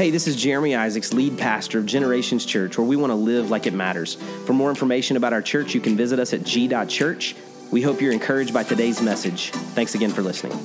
Hey, this is Jeremy Isaacs, lead pastor of Generations Church, where we want to live like it matters. For more information about our church, you can visit us at g.church. We hope you're encouraged by today's message. Thanks again for listening.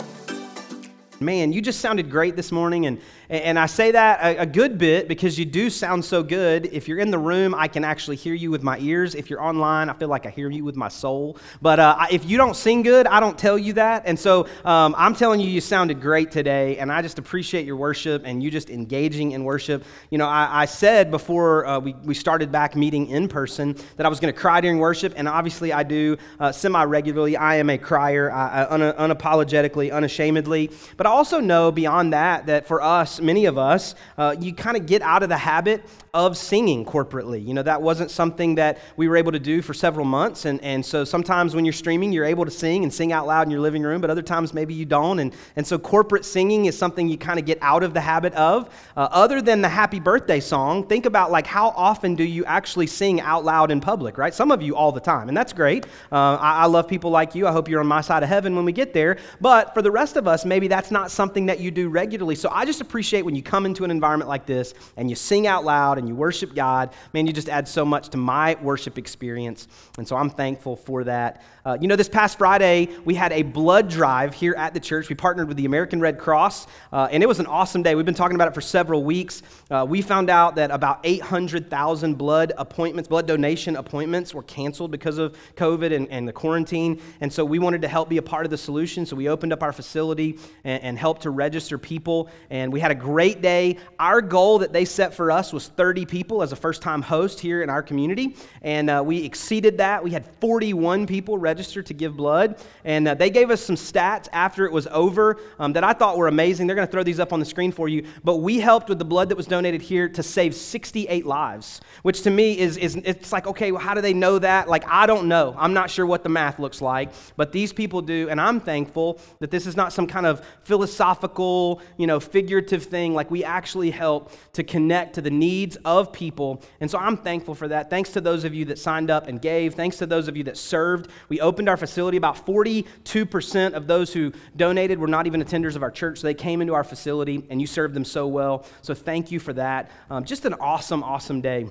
Man, you just sounded great this morning, and I say that a good bit because you do sound so good. If you're in the room, I can actually hear you with my ears. If you're online, I feel like I hear you with my soul. But if you don't sing good, I don't tell you that. And so I'm telling you, you sounded great today, and I just appreciate your worship and you just engaging in worship. You know, I said before we started back meeting in person that I was going to cry during worship, and obviously I do semi-regularly. I am a crier, unapologetically, unashamedly. But I also know beyond that for us, many of us, you kind of get out of the habit of singing corporately. You know, that wasn't something that we were able to do for several months. And so sometimes when you're streaming, you're able to sing and sing out loud in your living room, but other times maybe you don't. And so corporate singing is something you kind of get out of the habit of. Other than the happy birthday song, think about like how often do you actually sing out loud in public, right? Some of you all the time, and that's great. I love people like you. I hope you're on my side of heaven when we get there. But for the rest of us, maybe that's not something that you do regularly. So I just appreciate when you come into an environment like this and you sing out loud and you worship God. Man, you just add so much to my worship experience, and so I'm thankful for that. You know, this past Friday, we had a blood drive here at the church. We partnered with the American Red Cross, and it was an awesome day. We've been talking about it for several weeks. We found out that about 800,000 blood donation appointments were canceled because of COVID and the quarantine, and so we wanted to help be a part of the solution, so we opened up our facility and helped to register people, and we had a great day. Our goal that they set for us was 30 people as a first-time host here in our community, and we exceeded that. We had 41 people registered to give blood, and they gave us some stats after it was over that I thought were amazing. They're going to throw these up on the screen for you, but we helped with the blood that was donated here to save 68 lives, which to me is it's like, okay, well, how do they know that? Like, I don't know. I'm not sure what the math looks like, but these people do, and I'm thankful that this is not some kind of philosophical, you know, figurative thing. Like, we actually help to connect to the needs of people, and so I'm thankful for that. Thanks to those of you that signed up and gave. Thanks to those of you that served. We opened our facility. About 42% of those who donated were not even attenders of our church. So they came into our facility, and you served them so well. So thank you for that. Just an awesome, awesome day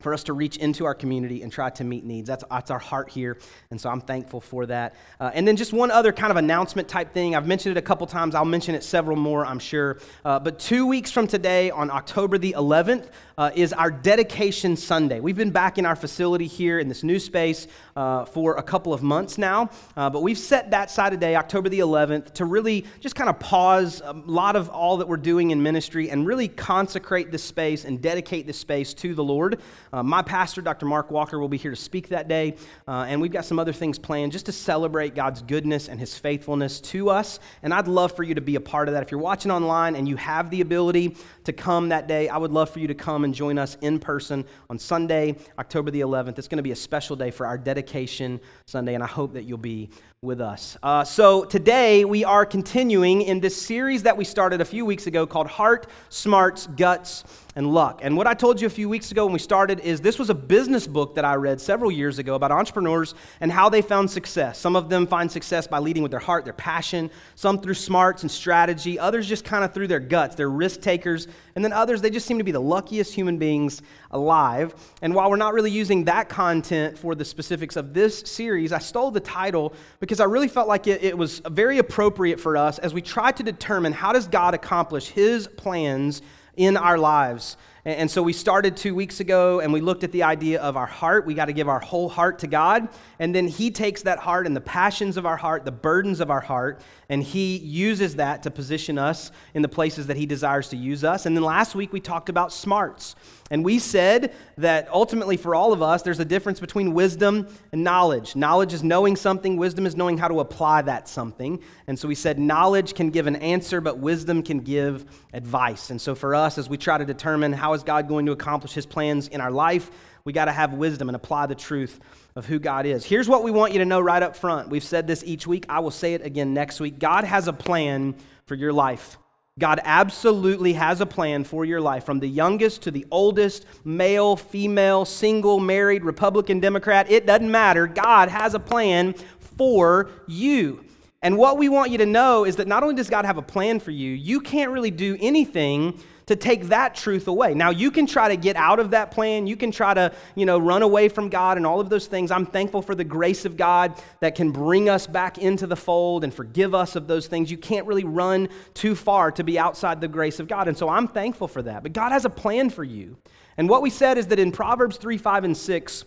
for us to reach into our community and try to meet needs. That's our heart here, and so I'm thankful for that. And then just one other kind of announcement type thing. I've mentioned it a couple times. I'll mention it several more, I'm sure. But 2 weeks from today, on October the 11th, is our Dedication Sunday. We've been back in our facility here in this new space for a couple of months now, but we've set that side of day, October the 11th, to really just kind of pause a lot of all that we're doing in ministry and really consecrate this space and dedicate this space to the Lord. My pastor, Dr. Mark Walker, will be here to speak that day, and we've got some other things planned just to celebrate God's goodness and His faithfulness to us, and I'd love for you to be a part of that. If you're watching online and you have the ability to come that day, I would love for you to come and join us in person on Sunday, October the 11th. It's going to be a special day for our Dedication Sunday, and I hope that you'll be with us. So today we are continuing in this series that we started a few weeks ago called Heart, Smarts, Guts, and Luck. And what I told you a few weeks ago when we started is this was a business book that I read several years ago about entrepreneurs and how they found success. Some of them find success by leading with their heart, their passion, some through smarts and strategy, others just kind of through their guts. They're risk takers, and then others, they just seem to be the luckiest human beings alive. And while we're not really using that content for the specifics of this series, I stole the title because I really felt like it was very appropriate for us as we try to determine how does God accomplish His plans in our lives. And so we started 2 weeks ago, and we looked at the idea of our heart. We got to give our whole heart to God, and then He takes that heart and the passions of our heart, the burdens of our heart, and He uses that to position us in the places that He desires to use us. And then last week, we talked about smarts, and we said that ultimately for all of us, there's a difference between wisdom and knowledge. Knowledge is knowing something. Wisdom is knowing how to apply that something. And so we said knowledge can give an answer, but wisdom can give advice. And so for us, as we try to determine how is God going to accomplish His plans in our life, we got to have wisdom and apply the truth of who God is. Here's what we want you to know right up front. We've said this each week. I will say it again next week. God has a plan for your life. God absolutely has a plan for your life, from the youngest to the oldest, male, female, single, married, Republican, Democrat. It doesn't matter. God has a plan for you. And what we want you to know is that not only does God have a plan for you, you can't really do anything to take that truth away. Now, you can try to get out of that plan. You can try to, run away from God and all of those things. I'm thankful for the grace of God that can bring us back into the fold and forgive us of those things. You can't really run too far to be outside the grace of God. And so I'm thankful for that. But God has a plan for you. And what we said is that in Proverbs 3, 5, and 6,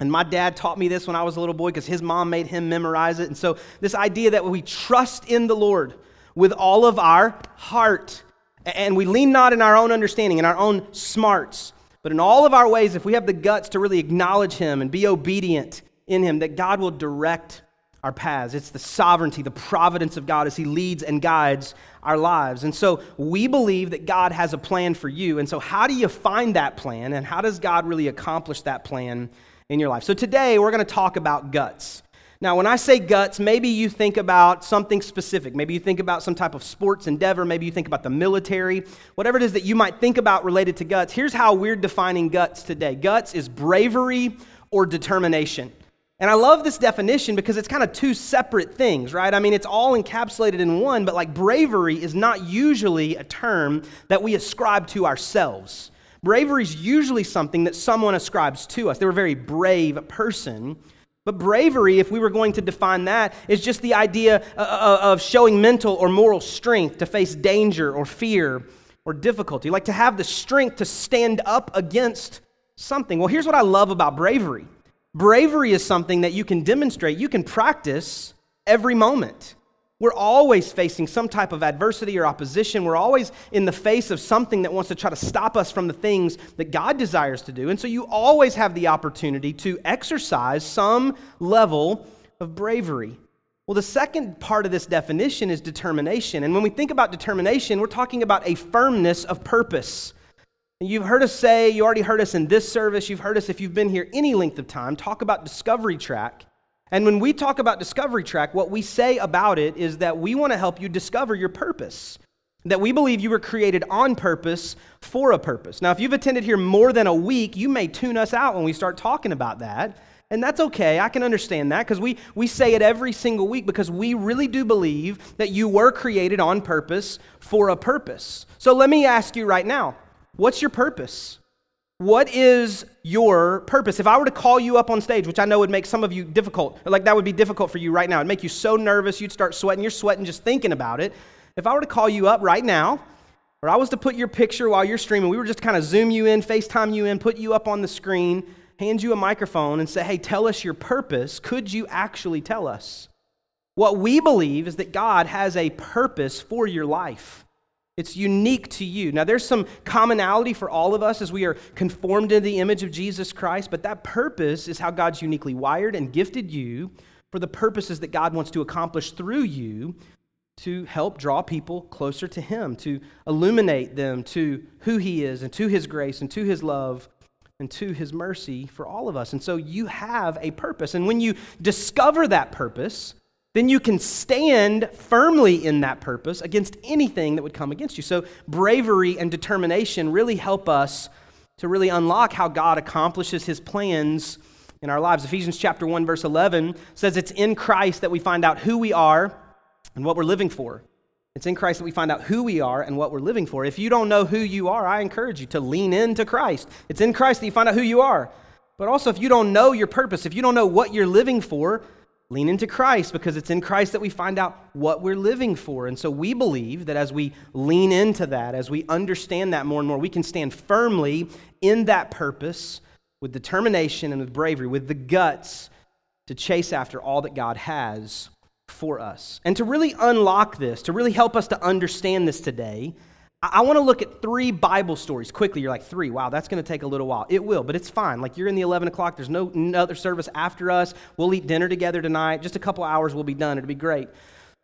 and my dad taught me this when I was a little boy because his mom made him memorize it. And so this idea that we trust in the Lord with all of our heart and we lean not in our own understanding, in our own smarts, but in all of our ways, if we have the guts to really acknowledge him and be obedient in him, that God will direct our paths. It's the sovereignty, the providence of God as he leads and guides our lives. And so we believe that God has a plan for you. And so how do you find that plan and how does God really accomplish that plan in your life? So today we're going to talk about guts. Now, when I say guts, maybe you think about something specific. Maybe you think about some type of sports endeavor. Maybe you think about the military. Whatever it is that you might think about related to guts, here's how we're defining guts today. Guts is bravery or determination. And I love this definition because it's kind of two separate things, right? I mean, it's all encapsulated in one, but like bravery is not usually a term that we ascribe to ourselves. Bravery is usually something that someone ascribes to us. They were a very brave person. But bravery, if we were going to define that, is just the idea of showing mental or moral strength to face danger or fear or difficulty, like to have the strength to stand up against something. Well, here's what I love about bravery. Bravery is something that you can demonstrate, you can practice every moment. We're always facing some type of adversity or opposition. We're always in the face of something that wants to try to stop us from the things that God desires to do. And so you always have the opportunity to exercise some level of bravery. Well, the second part of this definition is determination. And when we think about determination, we're talking about a firmness of purpose. You've heard us say, you already heard us in this service, you've heard us if you've been here any length of time, talk about Discovery Track. And when we talk about Discovery Track, what we say about it is that we want to help you discover your purpose, that we believe you were created on purpose for a purpose. Now, if you've attended here more than a week, you may tune us out when we start talking about that, and that's okay. I can understand that because we say it every single week because we really do believe that you were created on purpose for a purpose. So let me ask you right now, what's your purpose? What is your purpose? If I were to call you up on stage, which I know would make some of you difficult, like that would be difficult for you right now. It'd make you so nervous, you'd start sweating. You're sweating just thinking about it. If I were to call you up right now, or I was to put your picture while you're streaming, we were just kind of zoom you in, FaceTime you in, put you up on the screen, hand you a microphone and say, hey, tell us your purpose. Could you actually tell us? What we believe is that God has a purpose for your life. It's unique to you. Now, there's some commonality for all of us as we are conformed to the image of Jesus Christ, but that purpose is how God's uniquely wired and gifted you for the purposes that God wants to accomplish through you to help draw people closer to him, to illuminate them to who he is and to his grace and to his love and to his mercy for all of us. And so you have a purpose. And when you discover that purpose, then you can stand firmly in that purpose against anything that would come against you. So bravery and determination really help us to really unlock how God accomplishes his plans in our lives. Ephesians chapter 1, verse 11 says it's in Christ that we find out who we are and what we're living for. It's in Christ that we find out who we are and what we're living for. If you don't know who you are, I encourage you to lean into Christ. It's in Christ that you find out who you are. But also, if you don't know your purpose, if you don't know what you're living for, lean into Christ, because it's in Christ that we find out what we're living for. And so we believe that as we lean into that, as we understand that more and more, we can stand firmly in that purpose with determination and with bravery, with the guts to chase after all that God has for us. And to really unlock this, to really help us to understand this today, I want to look at three Bible stories quickly. You're like, three? Wow, that's going to take a little while. It will, but it's fine. Like, you're in the 11 o'clock. There's no other service after us. We'll eat dinner together tonight. Just a couple hours, we'll be done. It'll be great.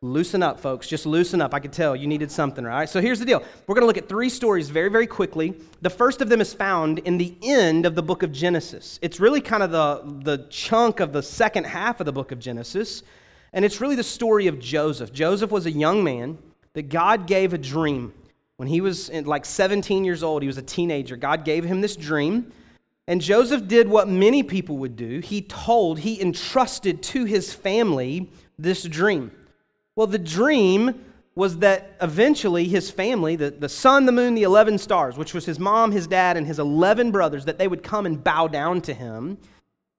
Loosen up, folks. Just loosen up. I could tell you needed something, right? So here's the deal. We're going to look at three stories very, very quickly. The first of them is found in the end of the book of Genesis. It's really kind of the chunk of the second half of the book of Genesis, and it's really the story of Joseph. Joseph was a young man that God gave a dream. When he was like 17 years old, he was a teenager. God gave him this dream, and Joseph did what many people would do. He entrusted to his family this dream. Well, the dream was that eventually his family, the sun, the moon, the 11 stars, which was his mom, his dad, and his 11 brothers, that they would come and bow down to him.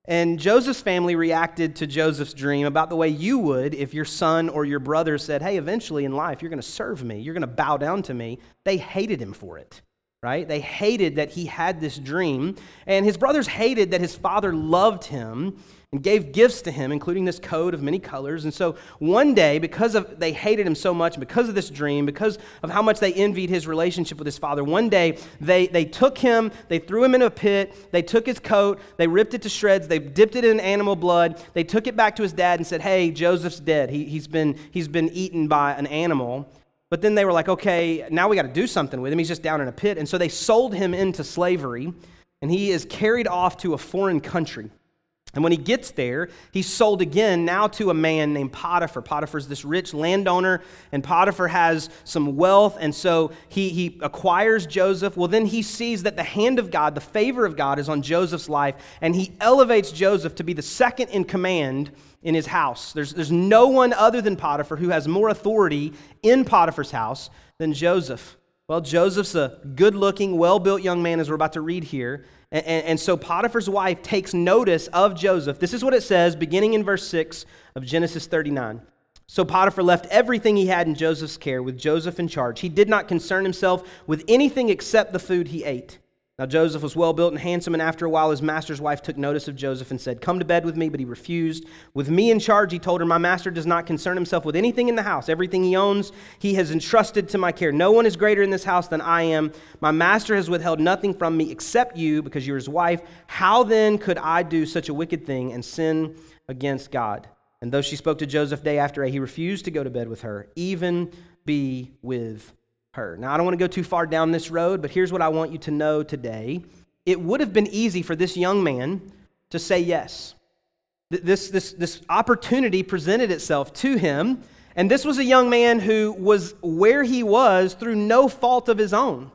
And Joseph's family reacted to Joseph's dream about the way you would if your son or your brother said, hey, eventually in life, you're going to serve me. You're going to bow down to me. They hated him for it, right? They hated that he had this dream. And his brothers hated that his father loved him and gave gifts to him, including this coat of many colors. And so one day, they hated him so much, and because of this dream, because of how much they envied his relationship with his father, one day they took him, they threw him in a pit, they took his coat, they ripped it to shreds, they dipped it in animal blood, they took it back to his dad and said, hey, Joseph's dead. He's been eaten by an animal. But then they were like, okay, now we got to do something with him. He's just down in a pit. And so they sold him into slavery, and he is carried off to a foreign country. And when he gets there, he's sold again now to a man named Potiphar. Potiphar's this rich landowner, and Potiphar has some wealth, and so he acquires Joseph. Well, then he sees that the hand of God, the favor of God, is on Joseph's life, and he elevates Joseph to be the second in command in his house. There's no one other than Potiphar who has more authority in Potiphar's house than Joseph. Well, Joseph's a good-looking, well-built young man, as we're about to read here. And so Potiphar's wife takes notice of Joseph. This is what it says, beginning in verse 6 of Genesis 39. So Potiphar left everything he had in Joseph's care with Joseph in charge. He did not concern himself with anything except the food he ate. Now Joseph was well-built and handsome, and after a while his master's wife took notice of Joseph and said, come to bed with me, but he refused. With me in charge, he told her, my master does not concern himself with anything in the house. Everything he owns, he has entrusted to my care. No one is greater in this house than I am. My master has withheld nothing from me except you, because you're his wife. How then could I do such a wicked thing and sin against God? And though she spoke to Joseph day after day, he refused to go to bed with her, even be with her. Now, I don't want to go too far down this road, but here's what I want you to know today. It would have been easy for this young man to say yes. This opportunity presented itself to him, and this was a young man who was where he was through no fault of his own.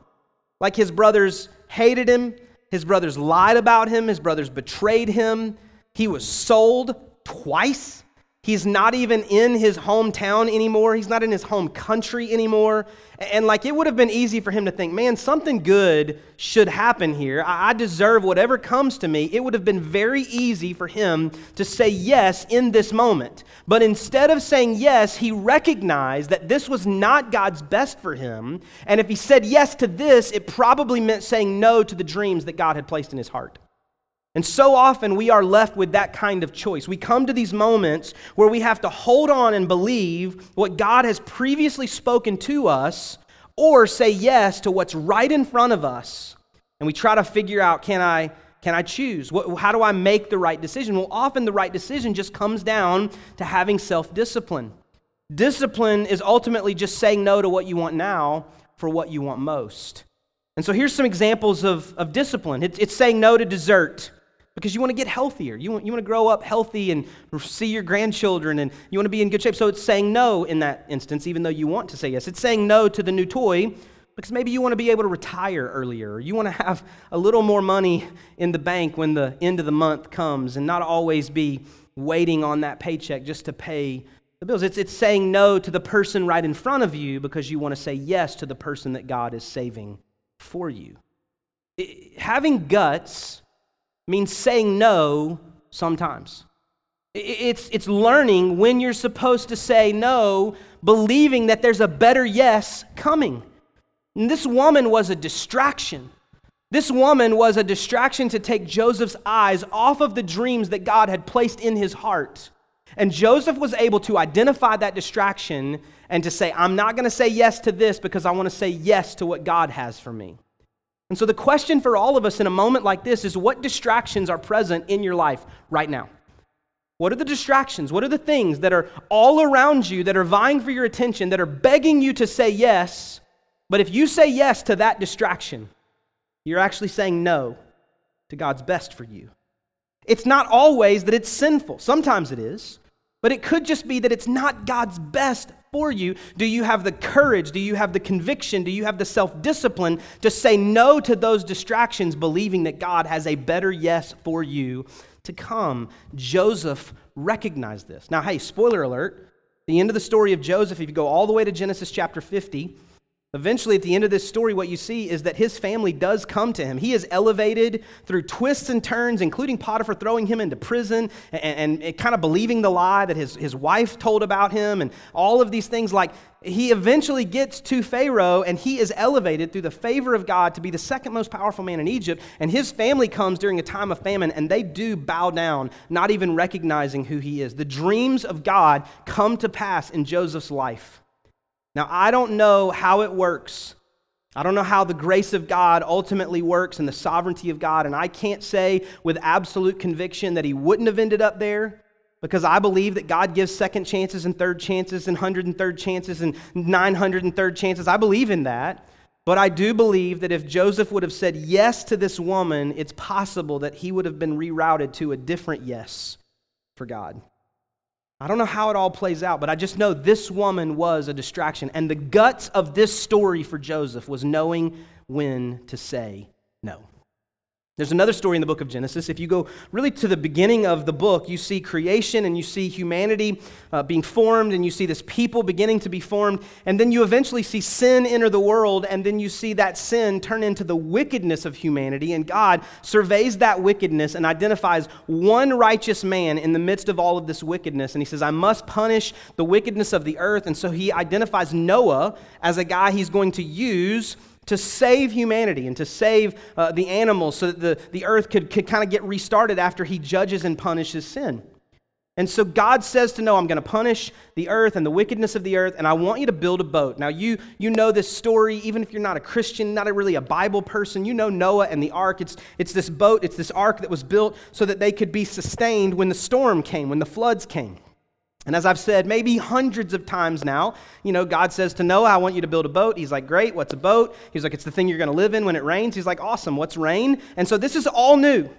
Like, his brothers hated him, his brothers lied about him, his brothers betrayed him. He was sold twice. He's not even in his hometown anymore. He's not in his home country anymore. And like, it would have been easy for him to think, man, something good should happen here. I deserve whatever comes to me. It would have been very easy for him to say yes in this moment. But instead of saying yes, he recognized that this was not God's best for him. And if he said yes to this, it probably meant saying no to the dreams that God had placed in his heart. And so often we are left with that kind of choice. We come to these moments where we have to hold on and believe what God has previously spoken to us, or say yes to what's right in front of us. And we try to figure out, can I choose? How do I make the right decision? Well, often the right decision just comes down to having self-discipline. Discipline is ultimately just saying no to what you want now for what you want most. And so here's some examples of discipline. It's saying no to dessert, because you want to get healthier. You want to grow up healthy and see your grandchildren, and you want to be in good shape. So it's saying no in that instance, even though you want to say yes. It's saying no to the new toy, because maybe you want to be able to retire earlier, or you want to have a little more money in the bank when the end of the month comes and not always be waiting on that paycheck just to pay the bills. It's saying no to the person right in front of you, because you want to say yes to the person that God is saving for you. Having guts means saying no sometimes. It's learning when you're supposed to say no, believing that there's a better yes coming. And this woman was a distraction. This woman was a distraction to take Joseph's eyes off of the dreams that God had placed in his heart. And Joseph was able to identify that distraction and to say, I'm not going to say yes to this, because I want to say yes to what God has for me. And so the question for all of us in a moment like this is, what distractions are present in your life right now? What are the distractions? What are the things that are all around you that are vying for your attention, that are begging you to say yes? But if you say yes to that distraction, you're actually saying no to God's best for you. It's not always that it's sinful. Sometimes it is, but it could just be that it's not God's best for you. Do you have the courage? Do you have the conviction? Do you have the self-discipline to say no to those distractions, believing that God has a better yes for you to come? Joseph recognized this. Now, hey, spoiler alert, the end of the story of Joseph, if you go all the way to Genesis chapter 50, eventually at the end of this story, what you see is that his family does come to him. He is elevated through twists and turns, including Potiphar throwing him into prison and kind of believing the lie that his wife told about him and all of these things. Like, he eventually gets to Pharaoh and he is elevated through the favor of God to be the second most powerful man in Egypt. And his family comes during a time of famine and they do bow down, not even recognizing who he is. The dreams of God come to pass in Joseph's life. Now, I don't know how it works. I don't know how the grace of God ultimately works and the sovereignty of God, and I can't say with absolute conviction that he wouldn't have ended up there, because I believe that God gives second chances and third chances and 103rd chances and 903rd chances. I believe in that, but I do believe that if Joseph would have said yes to this woman, it's possible that he would have been rerouted to a different yes for God. I don't know how it all plays out, but I just know this woman was a distraction. And the guts of this story for Joseph was knowing when to say no. There's another story in the book of Genesis. If you go really to the beginning of the book, you see creation and you see humanity being formed, and you see this people beginning to be formed, and then you eventually see sin enter the world, and then you see that sin turn into the wickedness of humanity, and God surveys that wickedness and identifies one righteous man in the midst of all of this wickedness, and he says, I must punish the wickedness of the earth, and so he identifies Noah as a guy he's going to use to save humanity and to save the animals so that the earth could kind of get restarted after he judges and punishes sin. And so God says to Noah, I'm going to punish the earth and the wickedness of the earth, and I want you to build a boat. Now, you know this story, even if you're not a Christian, not really a Bible person, you know Noah and the ark. It's this boat, it's this ark that was built so that they could be sustained when the storm came, when the floods came. And as I've said maybe hundreds of times now, you know, God says to Noah, I want you to build a boat. He's like, great, what's a boat? He's like, it's the thing you're going to live in when it rains. He's like, awesome, what's rain? And so this is all new.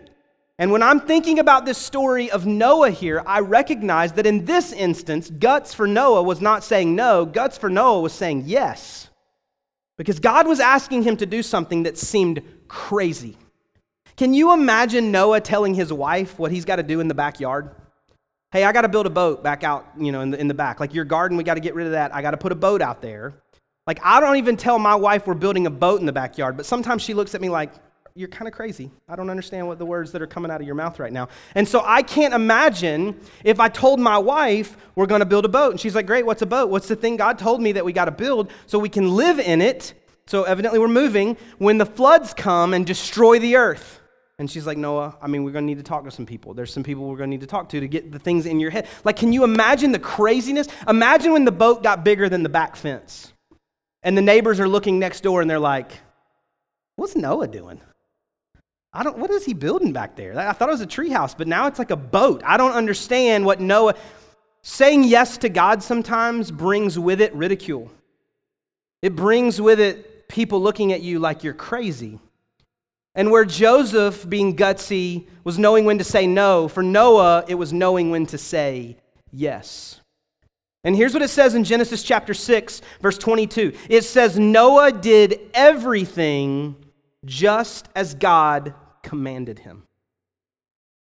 And when I'm thinking about this story of Noah here, I recognize that in this instance, guts for Noah was not saying no. Guts for Noah was saying yes. Because God was asking him to do something that seemed crazy. Can you imagine Noah telling his wife what he's got to do in the backyard? Hey, I got to build a boat back out, you know, in the back. Like your garden, we got to get rid of that. I got to put a boat out there. Like I don't even tell my wife we're building a boat in the backyard, but sometimes she looks at me like, you're kind of crazy. I don't understand what the words that are coming out of your mouth right now. And so I can't imagine if I told my wife we're going to build a boat. And she's like, great, what's a boat? What's the thing God told me that we got to build so we can live in it? So evidently we're moving when the floods come and destroy the earth. And she's like, Noah, I mean, we're going to need to talk to some people. There's some people we're going to need to talk to get the things in your head. Like, can you imagine the craziness? Imagine when the boat got bigger than the back fence. And the neighbors are looking next door and they're like, what's Noah doing? What is he building back there? I thought it was a treehouse, but now it's like a boat. I don't understand what Noah, saying yes to God sometimes brings with it ridicule. It brings with it people looking at you like you're crazy. And where Joseph, being gutsy, was knowing when to say no, for Noah, it was knowing when to say yes. And here's what it says in Genesis chapter 6, verse 22. It says, Noah did everything just as God commanded him.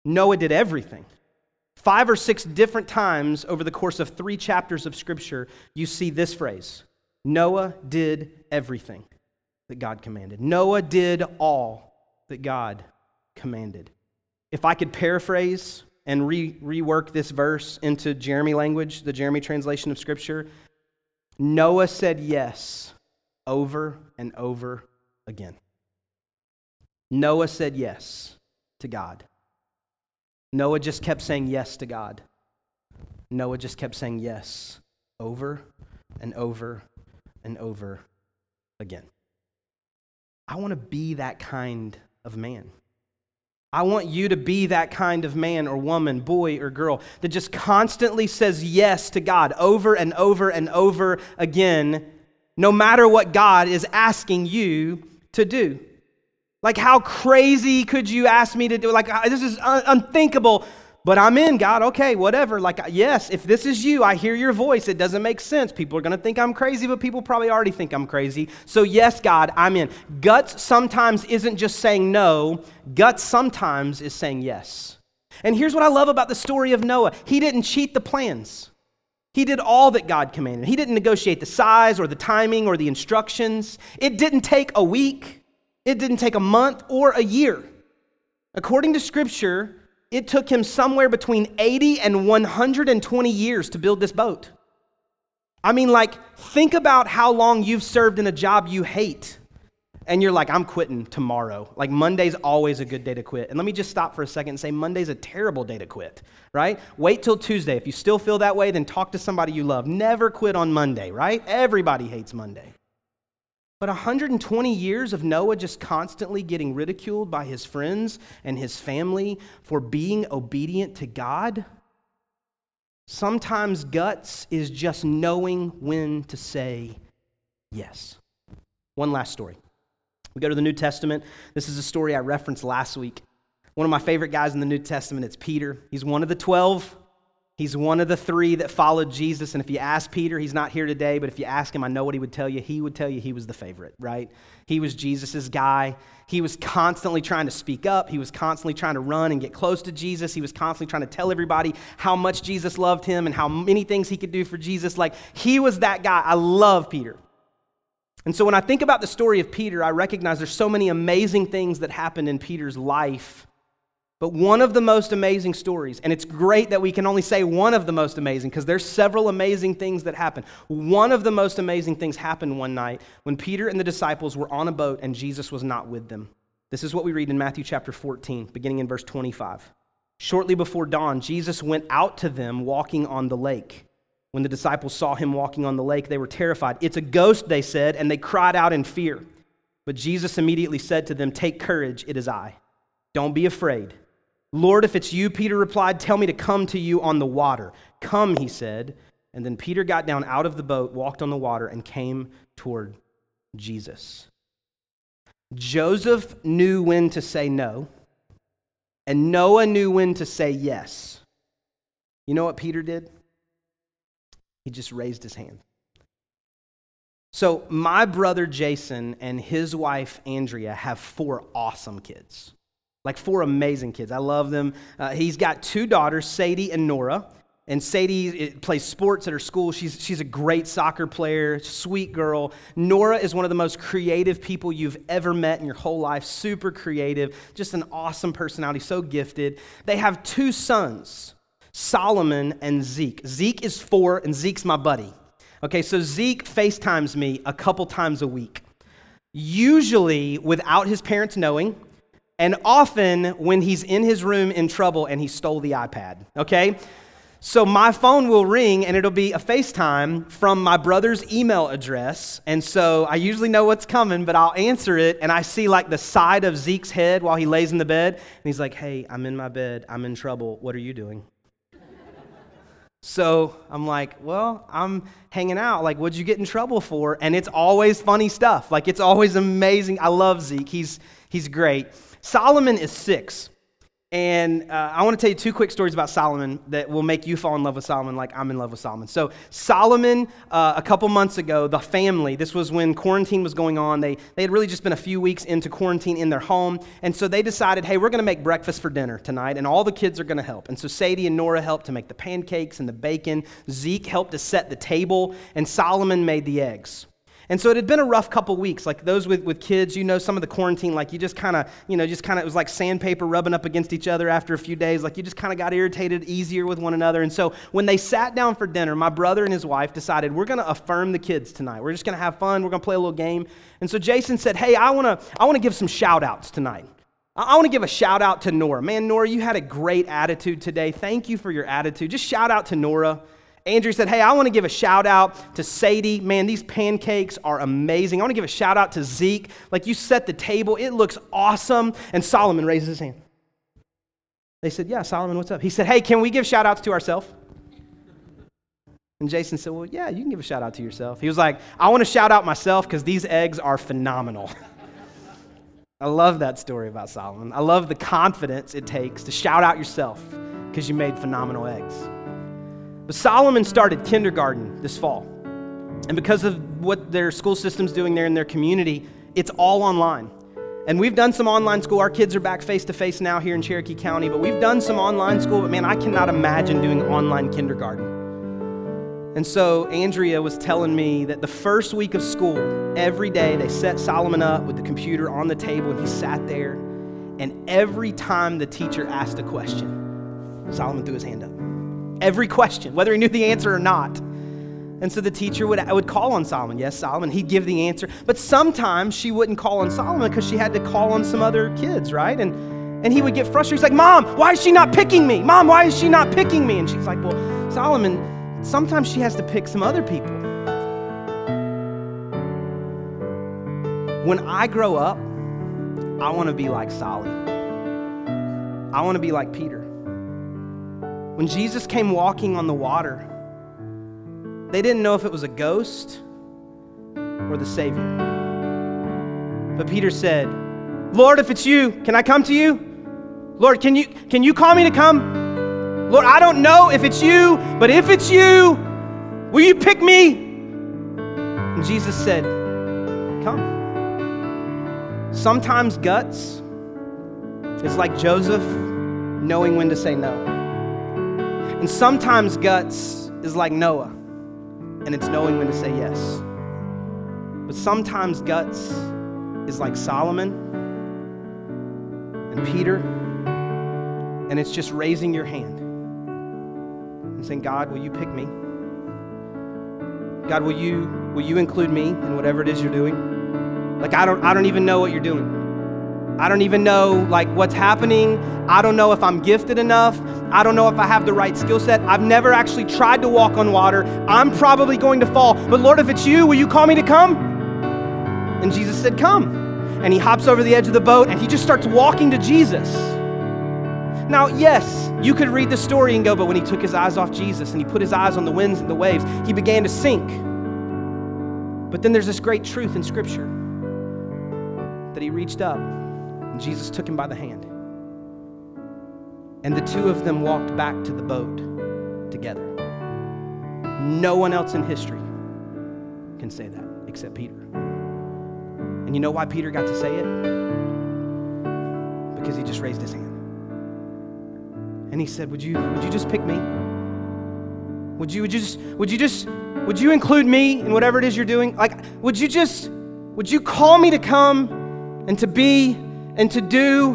Noah did everything. 5 or 6 different times over the course of 3 chapters of Scripture, you see this phrase, Noah did everything that God commanded. Noah did all that God commanded. If I could paraphrase and rework this verse into Jeremy language, the Jeremy translation of Scripture, Noah said yes over and over again. Noah said yes to God. Noah just kept saying yes to God. Noah just kept saying yes over and over and over again. I want to be that kind of man. I want you to be that kind of man or woman, boy or girl, that just constantly says yes to God over and over and over again, no matter what God is asking you to do. Like, how crazy could you ask me to do? Like, this is unthinkable, but I'm in, God. Okay, whatever. Like, yes, if this is you, I hear your voice. It doesn't make sense. People are going to think I'm crazy, but people probably already think I'm crazy. So yes, God, I'm in. Guts sometimes isn't just saying no. Guts sometimes is saying yes. And here's what I love about the story of Noah. He didn't cheat the plans. He did all that God commanded. He didn't negotiate the size or the timing or the instructions. It didn't take a week. It didn't take a month or a year. According to Scripture, it took him somewhere between 80 and 120 years to build this boat. I mean, like, think about how long you've served in a job you hate, and you're like, I'm quitting tomorrow. Like, Monday's always a good day to quit. And let me just stop for a second and say Monday's a terrible day to quit, right? Wait till Tuesday. If you still feel that way, then talk to somebody you love. Never quit on Monday, right? Everybody hates Monday. But 120 years of Noah just constantly getting ridiculed by his friends and his family for being obedient to God. Sometimes guts is just knowing when to say yes. One last story. We go to the New Testament. This is a story I referenced last week. One of my favorite guys in the New Testament, it's Peter. He's one of the 12. He's one of the three that followed Jesus, and if you ask Peter, he's not here today, but if you ask him, I know what he would tell you. He would tell you he was the favorite, right? He was Jesus' guy. He was constantly trying to speak up. He was constantly trying to run and get close to Jesus. He was constantly trying to tell everybody how much Jesus loved him and how many things he could do for Jesus. Like, he was that guy. I love Peter. And so when I think about the story of Peter, I recognize there's so many amazing things that happened in Peter's life. But one of the most amazing stories, and it's great that we can only say one of the most amazing because there's several amazing things that happen. One of the most amazing things happened one night when Peter and the disciples were on a boat and Jesus was not with them. This is what we read in Matthew chapter 14, beginning in verse 25. Shortly before dawn, Jesus went out to them walking on the lake. When the disciples saw him walking on the lake, they were terrified. "It's a ghost," they said, and they cried out in fear. But Jesus immediately said to them, "Take courage, it is I. Don't be afraid." "Lord, if it's you," Peter replied, "tell me to come to you on the water." "Come," he said. And then Peter got down out of the boat, walked on the water, and came toward Jesus. Joseph knew when to say no, and Noah knew when to say yes. You know what Peter did? He just raised his hand. So my brother Jason and his wife Andrea have four awesome kids. Like four amazing kids. I love them. He's got two daughters, Sadie and Nora. And Sadie plays sports at her school. She's a great soccer player, sweet girl. Nora is one of the most creative people you've ever met in your whole life. Super creative, just an awesome personality, so gifted. They have two sons, Solomon and Zeke. Zeke is 4 and Zeke's my buddy. Okay, so Zeke FaceTimes me a couple times a week, usually without his parents knowing, and often when he's in his room in trouble and he stole the iPad, okay? So my phone will ring and it'll be a FaceTime from my brother's email address. And so I usually know what's coming, but I'll answer it and I see like the side of Zeke's head while he lays in the bed. And he's like, "Hey, I'm in my bed, I'm in trouble, what are you doing?" So I'm like, "Well, I'm hanging out. Like, what'd you get in trouble for?" And it's always funny stuff. Like, it's always amazing. I love Zeke, he's great. Solomon is 6, and I want to tell you two quick stories about Solomon that will make you fall in love with Solomon like I'm in love with Solomon. So Solomon, a couple months ago, the family, this was when quarantine was going on, they had really just been a few weeks into quarantine in their home, and so they decided, hey, we're going to make breakfast for dinner tonight, and all the kids are going to help. And so Sadie and Nora helped to make the pancakes and the bacon, Zeke helped to set the table, and Solomon made the eggs. And so it had been a rough couple weeks. Like those with kids, you know, some of the quarantine, like you just kind of, it was like sandpaper rubbing up against each other after a few days. Like you just kind of got irritated easier with one another. And so when they sat down for dinner, my brother and his wife decided, we're going to affirm the kids tonight. We're just going to have fun. We're going to play a little game. And so Jason said, hey, I want to give some shout outs tonight. I want to give a shout out to Nora. Man, Nora, you had a great attitude today. Thank you for your attitude. Just shout out to Nora. Andrew said, hey, I want to give a shout out to Sadie. Man, these pancakes are amazing. I want to give a shout out to Zeke. Like you set the table. It looks awesome. And Solomon raises his hand. They said, yeah, Solomon, what's up? He said, hey, can we give shout outs to ourselves? And Jason said, well, yeah, you can give a shout out to yourself. He was like, I want to shout out myself because these eggs are phenomenal. I love that story about Solomon. I love the confidence it takes to shout out yourself because you made phenomenal eggs. But Solomon started kindergarten this fall. And because of what their school system's doing there in their community, it's all online. And we've done some online school. Our kids are back face-to-face now here in Cherokee County, but we've done some online school. But man, I cannot imagine doing online kindergarten. And so Andrea was telling me that the first week of school, every day they set Solomon up with the computer on the table and he sat there. And every time the teacher asked a question, Solomon threw his hand up. Every question, whether he knew the answer or not. And so the teacher would call on Solomon. Yes, Solomon, he'd give the answer. But sometimes she wouldn't call on Solomon because she had to call on some other kids, right? And he would get frustrated. He's like, Mom, why is she not picking me? Mom, why is she not picking me? And she's like, well, Solomon, sometimes she has to pick some other people. When I grow up, I want to be like Solly. I want to be like Peter. When Jesus came walking on the water, they didn't know if it was a ghost or the Savior. But Peter said, Lord, if it's you, can I come to you? Lord, can you call me to come? Lord, I don't know if it's you, but if it's you, will you pick me? And Jesus said, come. Sometimes guts is like Joseph knowing when to say no. And sometimes guts is like Noah, and it's knowing when to say yes. But sometimes guts is like Solomon and Peter, and it's just raising your hand and saying, God, will you pick me? God, will you include me in whatever it is you're doing? Like, I don't even know what you're doing. I don't even know, like, what's happening. I don't know if I'm gifted enough. I don't know if I have the right skill set. I've never actually tried to walk on water. I'm probably going to fall. But Lord, if it's you, will you call me to come? And Jesus said, come. And he hops over the edge of the boat and he just starts walking to Jesus. Now, yes, you could read the story and go, but when he took his eyes off Jesus and he put his eyes on the winds and the waves, he began to sink. But then there's this great truth in Scripture. That he reached up and Jesus took him by the hand. And the two of them walked back to the boat together. No one else in history can say that except Peter. And you know why Peter got to say it? Because he just raised his hand. And he said, would you just pick me? Would you include me in whatever it is you're doing? Like, would you call me to come? And to be, and to do.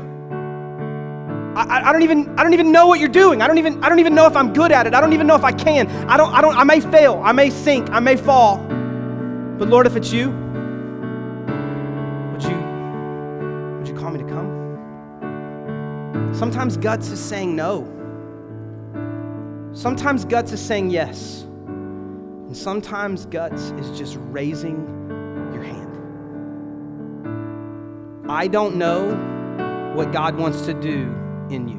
I don't even know what you're doing. I don't even know if I'm good at it. I don't even know if I can. I may fail. I may sink. I may fall. But Lord, if it's you, would you call me to come? Sometimes guts is saying no. Sometimes guts is saying yes. And sometimes guts is just raising your hand. I don't know what God wants to do in you.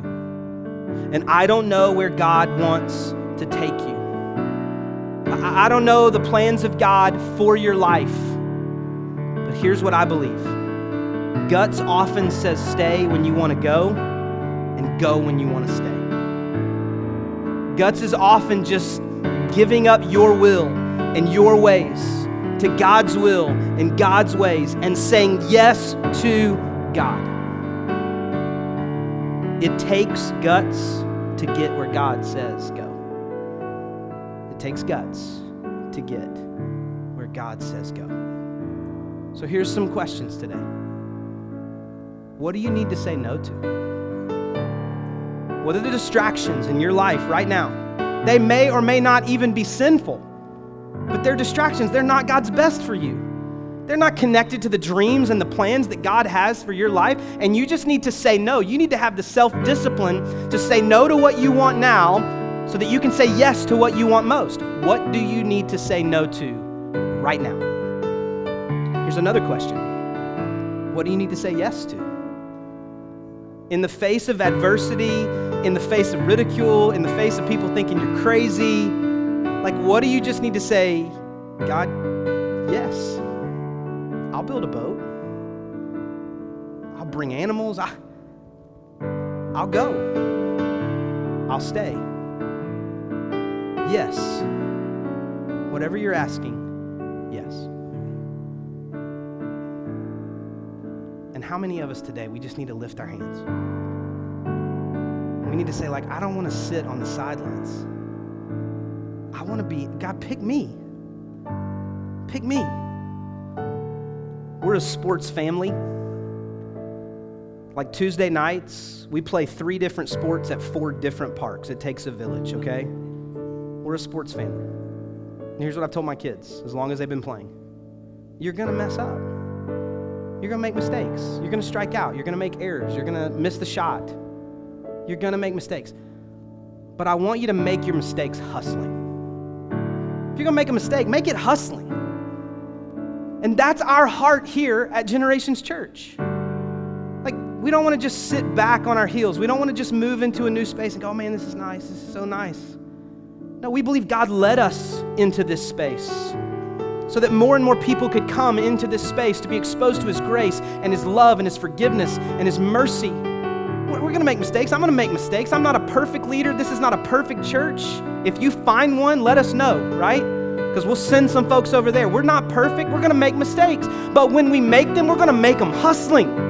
And I don't know where God wants to take you. I don't know the plans of God for your life. But here's what I believe. Guts often says stay when you want to go and go when you want to stay. Guts is often just giving up your will and your ways to God's will and God's ways and saying yes to God. It takes guts to get where God says go. It takes guts to get where God says go. So here's some questions today. What do you need to say no to? What are the distractions in your life right now? They may or may not even be sinful. But they're distractions. They're not God's best for you. They're not connected to the dreams and the plans that God has for your life. And you just need to say no. You need to have the self-discipline to say no to what you want now so that you can say yes to what you want most. What do you need to say no to right now? Here's another question. What do you need to say yes to? In the face of adversity, in the face of ridicule, in the face of people thinking you're crazy, like, what do you just need to say, God, yes, I'll build a boat. I'll bring animals. I'll go. I'll stay. Yes. Whatever you're asking, yes. And how many of us today, we just need to lift our hands? We need to say, like, I don't want to sit on the sidelines. I want to be, God, pick me. Pick me. We're a sports family. Like Tuesday nights, we play 3 different sports at 4 different parks. It takes a village, okay? We're a sports family. And here's what I've told my kids, as long as they've been playing. You're going to mess up. You're going to make mistakes. You're going to strike out. You're going to make errors. You're going to miss the shot. You're going to make mistakes. But I want you to make your mistakes hustling. If you're going to make a mistake, make it hustling. And that's our heart here at Generations Church. Like, we don't want to just sit back on our heels. We don't want to just move into a new space and go, oh, man, this is nice. This is so nice. No, we believe God led us into this space so that more and more people could come into this space to be exposed to His grace and His love and His forgiveness and His mercy. We're going to make mistakes. I'm going to make mistakes. I'm not a perfect leader. This is not a perfect church. If you find one, let us know, right? Because we'll send some folks over there. We're not perfect. We're going to make mistakes. But when we make them, we're going to make them hustling.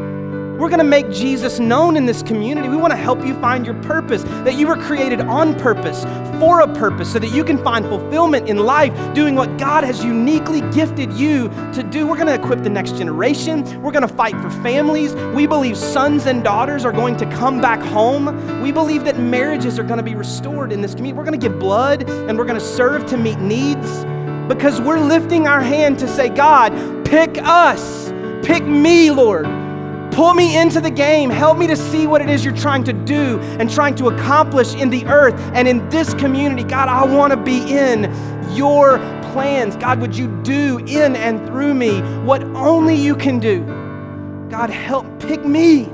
We're going to make Jesus known in this community. We want to help you find your purpose, that you were created on purpose, for a purpose, so that you can find fulfillment in life, doing what God has uniquely gifted you to do. We're going to equip the next generation. We're going to fight for families. We believe sons and daughters are going to come back home. We believe that marriages are going to be restored in this community. We're going to give blood, and we're going to serve to meet needs, because we're lifting our hand to say, God, pick us. Pick me, Lord. Pull me into the game. Help me to see what it is you're trying to do and trying to accomplish in the earth and in this community. God, I want to be in your plans. God, would you do in and through me what only you can do? God, help. Pick me.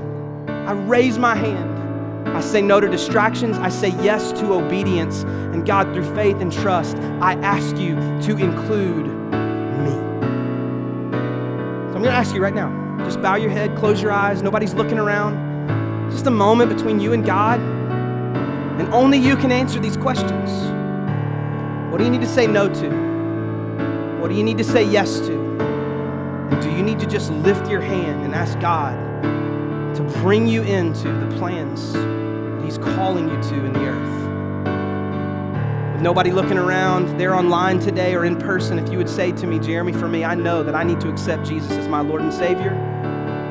I raise my hand. I say no to distractions. I say yes to obedience. And God, through faith and trust, I ask you to include me. So I'm going to ask you right now. Just bow your head, close your eyes. Nobody's looking around. Just a moment between you and God. And only you can answer these questions. What do you need to say no to? What do you need to say yes to? And do you need to just lift your hand and ask God to bring you into the plans that He's calling you to in the earth? With nobody looking around, they're online today or in person, if you would say to me, Jeremy, for me, I know that I need to accept Jesus as my Lord and Savior.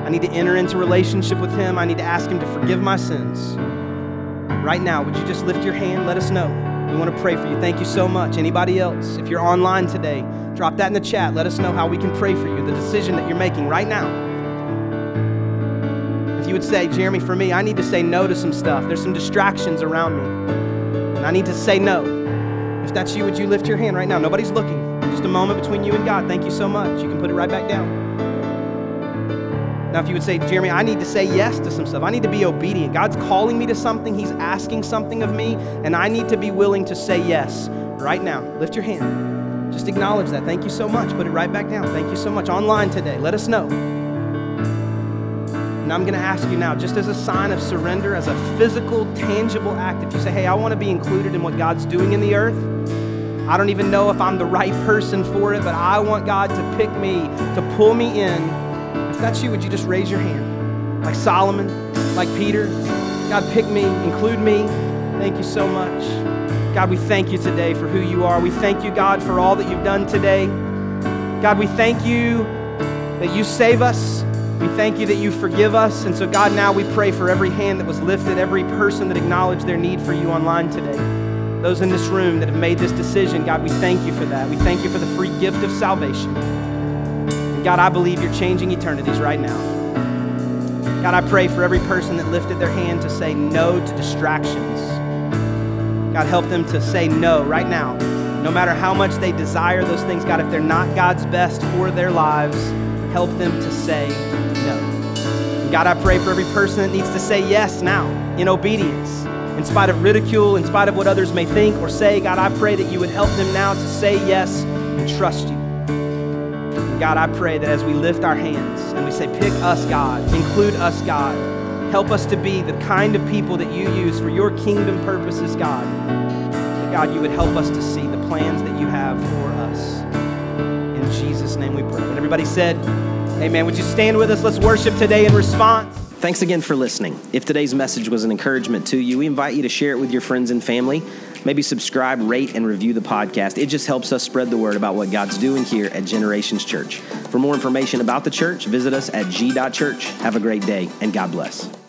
I need to enter into relationship with Him. I need to ask Him to forgive my sins. Right now, would you just lift your hand? Let us know. We want to pray for you. Thank you so much. Anybody else? If you're online today, drop that in the chat. Let us know how we can pray for you, the decision that you're making right now. If you would say, Jeremy, for me, I need to say no to some stuff. There's some distractions around me, and I need to say no. If that's you, would you lift your hand right now? Nobody's looking. Just a moment between you and God. Thank you so much. You can put it right back down. Now, if you would say, Jeremy, I need to say yes to some stuff. I need to be obedient. God's calling me to something. He's asking something of me, and I need to be willing to say yes right now. Lift your hand. Just acknowledge that. Thank you so much. Put it right back down. Thank you so much. Online today, let us know. And I'm going to ask you now, just as a sign of surrender, as a physical, tangible act, if you say, hey, I want to be included in what God's doing in the earth, I don't even know if I'm the right person for it, but I want God to pick me, to pull me in. If that's you, would you just raise your hand? Like Solomon, like Peter. God, pick me, include me. Thank you so much. God, we thank you today for who you are. We thank you, God, for all that you've done today. God, we thank you that you save us. We thank you that you forgive us. And so, God, now we pray for every hand that was lifted, every person that acknowledged their need for you online today. Those in this room that have made this decision, God, we thank you for that. We thank you for the free gift of salvation. God, I believe you're changing eternities right now. God, I pray for every person that lifted their hand to say no to distractions. God, help them to say no right now. No matter how much they desire those things, God, if they're not God's best for their lives, help them to say no. God, I pray for every person that needs to say yes now in obedience. In spite of ridicule, in spite of what others may think or say, God, I pray that you would help them now to say yes and trust you. God, I pray that as we lift our hands and we say, pick us, God, include us, God, help us to be the kind of people that you use for your kingdom purposes, God, that, God, you would help us to see the plans that you have for us. In Jesus' name we pray. And everybody said, amen. Would you stand with us? Let's worship today in response. Thanks again for listening. If today's message was an encouragement to you, we invite you to share it with your friends and family. Maybe subscribe, rate, and review the podcast. It just helps us spread the word about what God's doing here at Generations Church. For more information about the church, visit us at g.church. Have a great day, and God bless.